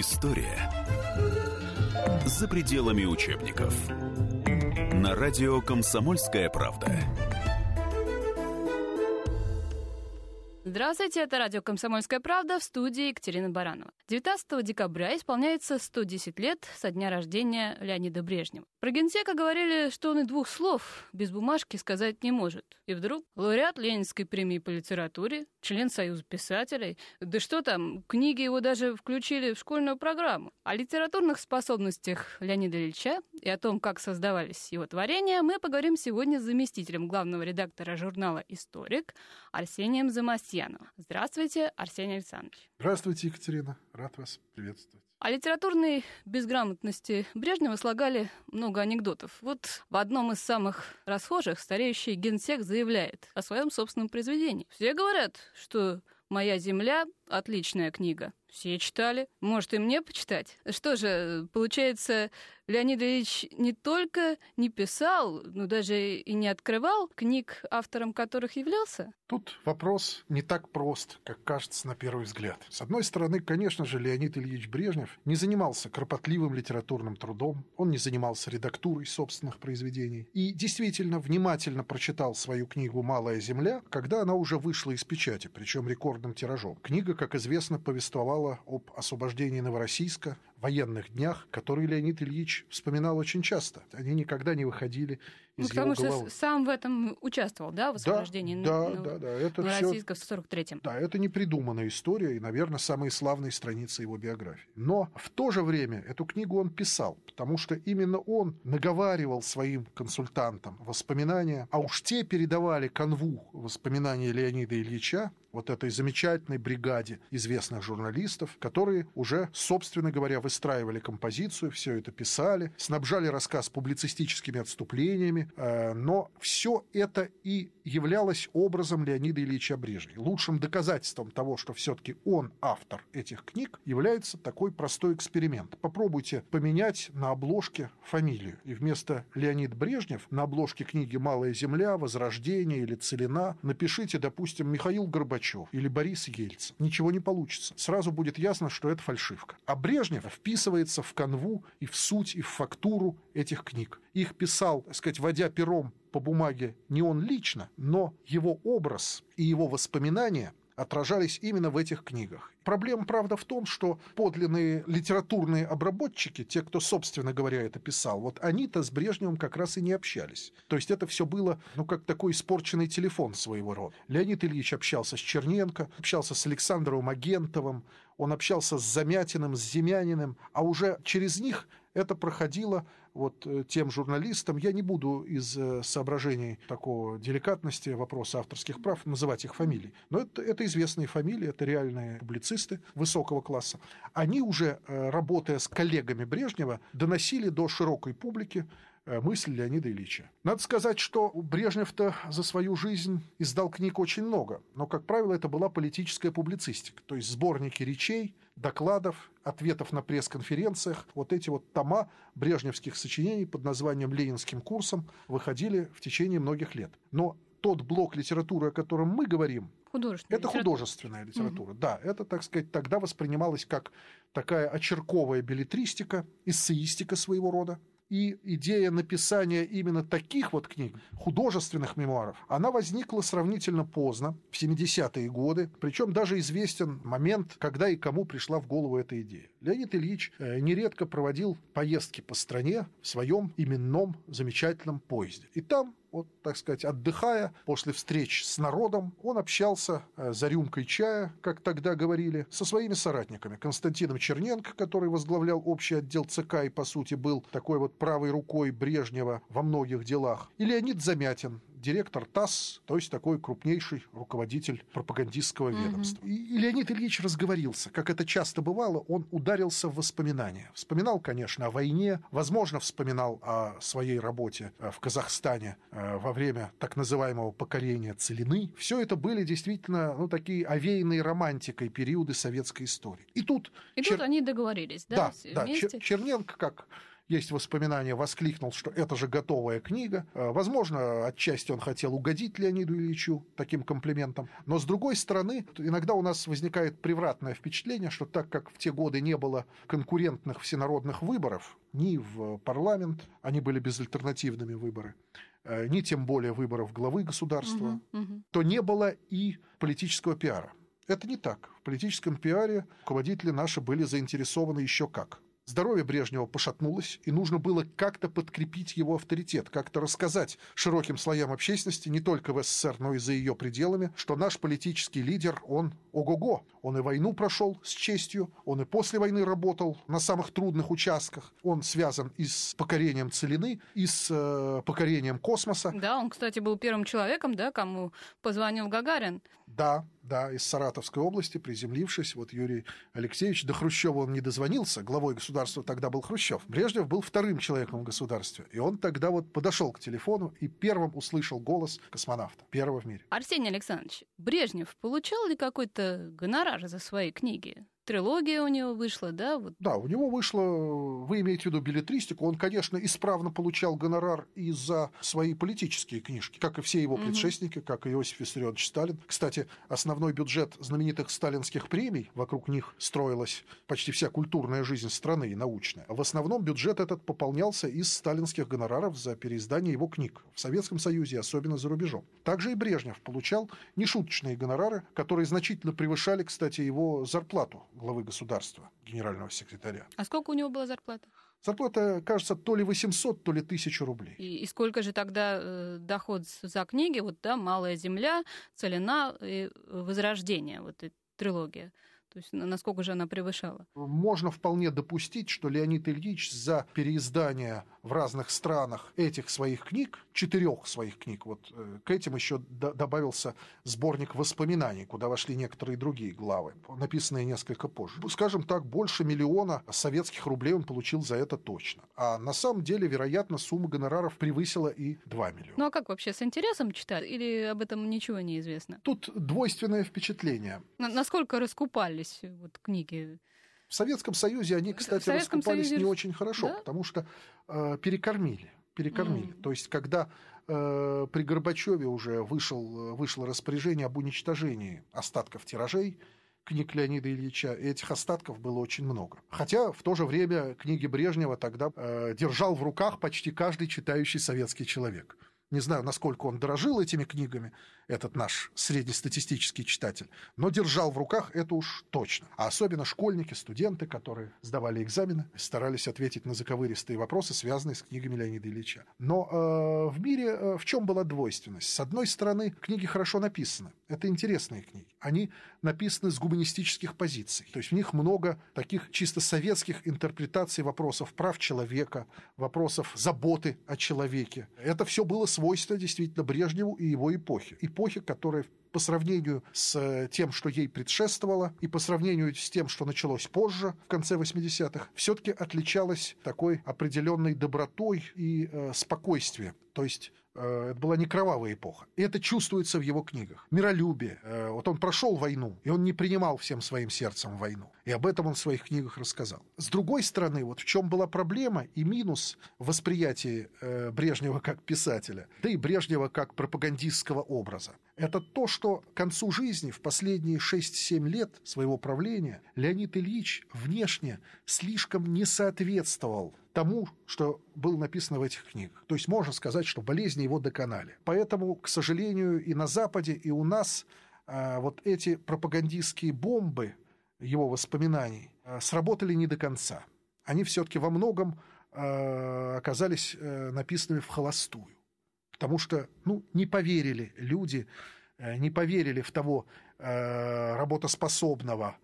История за пределами учебников. На радио «Комсомольская правда». Здравствуйте, это радио «Комсомольская правда», в студии Екатерина Баранова. 19 декабря исполняется 110 лет со дня рождения Леонида Брежнева. Про генсека говорили, что он и двух слов без бумажки сказать не может. И вдруг лауреат Ленинской премии по литературе, член Союза писателей, да что там, книги его даже включили в школьную программу. О литературных способностях Леонида Ильича и о том, как создавались его творения, мы поговорим сегодня с заместителем главного редактора журнала «Историк» Арсением Замостьяновым. Здравствуйте, Арсений Александрович. Здравствуйте, Екатерина. Рад вас приветствовать. О литературной безграмотности Брежнева слагали много анекдотов. Вот в одном из самых расхожих стареющий генсек заявляет о своем собственном произведении. Все говорят, что «Моя земля» — отличная книга. Все читали. Может, и мне почитать? Что же, получается, Леонид Ильич не только не писал, но даже и не открывал книг, автором которых являлся? Тут вопрос не так прост, как кажется на первый взгляд. С одной стороны, конечно же, Леонид Ильич Брежнев не занимался кропотливым литературным трудом, он не занимался редактурой собственных произведений и действительно внимательно прочитал свою книгу «Малая земля», когда она уже вышла из печати, причем рекордным тиражом. Книга, как известно, повествовала об освобождении Новороссийска, военных днях, которые Леонид Ильич вспоминал очень часто. Они никогда не выходили из его головы. Потому что сам в этом участвовал, да, в освобождении Новороссийска в 1943-м? Да, это непридуманная история и, наверное, самые славные страницы его биографии. Но в то же время эту книгу он писал, потому что именно он наговаривал своим консультантам воспоминания, а уж те передавали канву воспоминания Леонида Ильича, вот этой замечательной бригаде известных журналистов, которые уже, собственно говоря, выстраивали композицию, все это писали, снабжали рассказ публицистическими отступлениями, но все это и являлось образом Леонида Ильича Брежнева. Лучшим доказательством того, что все-таки он автор этих книг, является такой простой эксперимент. Попробуйте поменять на обложке фамилию, и вместо Леонид Брежнев на обложке книги «Малая земля», «Возрождение» или «Целина» напишите, допустим, Михаил Горбачев или Борис Ельцин. Ничего не получится. Сразу будет ясно, что это фальшивка. А Брежнев вписывается в канву и в суть, и в фактуру этих книг. Их писал, так сказать, водя пером по бумаге не он лично, но его образ и его воспоминания отражались именно в этих книгах. Проблема, правда, в том, что подлинные литературные обработчики, те, кто, собственно говоря, это писал, вот они-то с Брежневым как раз и не общались. То есть это все было, ну, как такой испорченный телефон своего рода. Леонид Ильич общался с Черненко, общался с Александровым Агентовым, он общался с Замятиным, с Земяниным, а уже через них это проходило вот тем журналистам. Я не буду из соображений такого деликатности вопроса авторских прав называть их фамилии. Но это известные фамилии, это реальные публицисты высокого класса. Они уже, работая с коллегами Брежнева, доносили до широкой публики мысль Леонида Ильича. Надо сказать, что Брежнев-то за свою жизнь издал книг очень много, но, как правило, это была политическая публицистика, то есть сборники речей, докладов, ответов на пресс-конференциях. Вот эти вот тома брежневских сочинений под названием «Ленинским курсом» выходили в течение многих лет. Но тот блок литературы, о котором мы говорим, это художественная литература. Угу. Да, это, так сказать, тогда воспринималось как такая очерковая беллетристика, эссеистика своего рода. И идея написания именно таких вот книг, художественных мемуаров, она возникла сравнительно поздно, в 70-е годы. Причем даже известен момент, когда и кому пришла в голову эта идея. Леонид Ильич нередко проводил поездки по стране в своем именном замечательном поезде. И там, вот, так сказать, отдыхая после встреч с народом, он общался за рюмкой чая, как тогда говорили, со своими соратниками. Константином Черненко, который возглавлял общий отдел ЦК и, по сути, был такой вот правой рукой Брежнева во многих делах. И Леонид Замятин, директор ТАСС, то есть такой крупнейший руководитель пропагандистского ведомства. И Леонид Ильич разговорился. Как это часто бывало, он ударился в воспоминания. Вспоминал, конечно, о войне, возможно, вспоминал о своей работе в Казахстане во время так называемого покорения Целины. Все это были действительно, ну, такие овеянные романтикой периоды советской истории. И тут они договорились, да? Да, Черненко, как есть воспоминания, воскликнул, что это же готовая книга. Возможно, отчасти он хотел угодить Леониду Ильичу таким комплиментом. Но, с другой стороны, иногда у нас возникает превратное впечатление, что так как в те годы не было конкурентных всенародных выборов, ни в парламент, они были безальтернативными выборы, ни тем более выборов главы государства, то не было и политического пиара. Это не так. В политическом пиаре руководители наши были заинтересованы еще как. Здоровье Брежнева пошатнулось, и нужно было как-то подкрепить его авторитет, как-то рассказать широким слоям общественности, не только в СССР, но и за ее пределами, что наш политический лидер, он ого-го. Он и войну прошел с честью, он и после войны работал на самых трудных участках, он связан и с покорением целины, и с покорением космоса. Да, он, кстати, был первым человеком, да, кому позвонил Гагарин. Да. Да, из Саратовской области, приземлившись, вот Юрий Алексеевич, до Хрущева он не дозвонился, главой государства тогда был Хрущев. Брежнев был вторым человеком в государстве, и он тогда вот подошел к телефону и первым услышал голос космонавта, первого в мире. Арсений Александрович, Брежнев получал ли какой-то гонорар за свои книги? Трилогия у него вышла, да? Вот. Да, у него вышла, вы имеете в виду беллетристику, он, конечно, исправно получал гонорар и за свои политические книжки, как и все его предшественники, как и Иосиф Виссарионович Сталин. Кстати, основной бюджет знаменитых сталинских премий, вокруг них строилась почти вся культурная жизнь страны и научная. В основном бюджет этот пополнялся из сталинских гонораров за переиздание его книг в Советском Союзе, особенно за рубежом. Также и Брежнев получал нешуточные гонорары, которые значительно превышали, кстати, его зарплату главы государства, генерального секретаря. А сколько у него была зарплата? Зарплата, кажется, то ли 800, то ли 1000 рублей. И сколько же тогда доход за книги? Вот, да, «Малая земля», «Целина» и «Возрождение», вот эта трилогия. То есть насколько же она превышала? Можно вполне допустить, что Леонид Ильич за переиздание в разных странах этих своих книг, 4 своих книг, вот к этим еще добавился сборник воспоминаний, куда вошли некоторые другие главы, написанные несколько позже. Скажем так, больше 1 000 000 советских рублей он получил за это точно. А на самом деле, вероятно, сумма гонораров превысила и 2 000 000. Ну а как вообще, с интересом читать? Или об этом ничего не известно? Тут двойственное впечатление. Насколько раскупали? Вот, книги. В Советском Союзе они, кстати, раскупались не очень хорошо, да? Потому что перекормили. То есть, когда при Горбачеве уже вышло распоряжение об уничтожении остатков тиражей книг Леонида Ильича, и этих остатков было очень много. Хотя в то же время книги Брежнева тогда держал в руках почти каждый читающий советский человек. Не знаю, насколько он дорожил этими книгами, этот наш среднестатистический читатель, но держал в руках это уж точно. А особенно школьники, студенты, которые сдавали экзамены, старались ответить на заковыристые вопросы, связанные с книгами Леонида Ильича. Но в мире в чем была двойственность? С одной стороны, книги хорошо написаны. Это интересные книги. Они написаны с гуманистических позиций. То есть в них много таких чисто советских интерпретаций вопросов прав человека, вопросов заботы о человеке. Это все было свойство действительно Брежневу и его эпохи. Эпохи, которая по сравнению с тем, что ей предшествовало, и по сравнению с тем, что началось позже, в конце 80-х, все-таки отличалась такой определенной добротой и спокойствием. То есть это была не кровавая эпоха. И это чувствуется в его книгах. Миролюбие. Вот он прошел войну, и он не принимал всем своим сердцем войну. И об этом он в своих книгах рассказал. С другой стороны, вот в чем была проблема и минус восприятия Брежнева как писателя, да и Брежнева как пропагандистского образа. Это то, что к концу жизни, в последние 6-7 лет своего правления, Леонид Ильич внешне слишком не соответствовал тому, что было написано в этих книгах. То есть можно сказать, что болезни его доконали. Поэтому, к сожалению, и на Западе, и у нас вот эти пропагандистские бомбы его воспоминаний сработали не до конца. Они все-таки во многом оказались написанными в холостую. Потому что не поверили люди, не поверили в того работоспособного,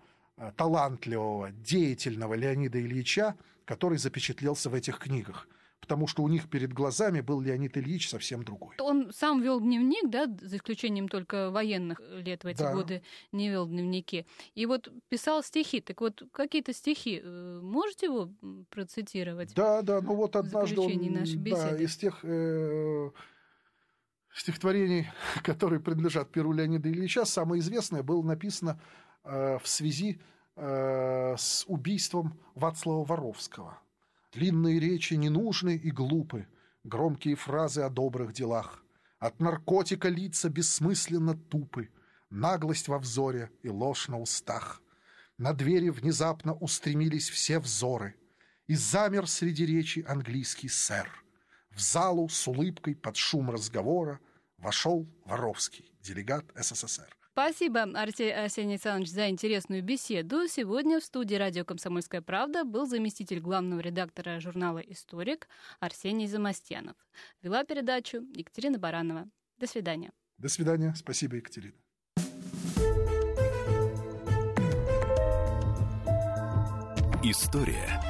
талантливого, деятельного Леонида Ильича, который запечатлелся в этих книгах. Потому что у них перед глазами был Леонид Ильич совсем другой. Он сам вел дневник, да, за исключением только военных лет в эти годы не вел дневники. И вот писал стихи. Так вот, какие-то стихи можете его процитировать? Да, ну вот однажды он, из тех стихотворений, которые принадлежат перу Леонида Ильича, самое известное было написано в связи с убийством Вацлава Воровского. Длинные речи не нужны и глупы, громкие фразы о добрых делах. От наркотика лица бессмысленно тупы, наглость во взоре и ложь на устах. На двери внезапно устремились все взоры, и замер среди речи английский сэр. В залу с улыбкой под шум разговора вошел Воровский, делегат СССР. Спасибо, Арсений Александрович, за интересную беседу. Сегодня в студии радио «Комсомольская правда» был заместитель главного редактора журнала «Историк» Арсений Замостьянов. Вела передачу Екатерина Баранова. До свидания. До свидания. Спасибо, Екатерина. История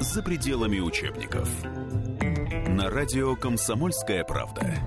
за пределами учебников. На радио «Комсомольская правда».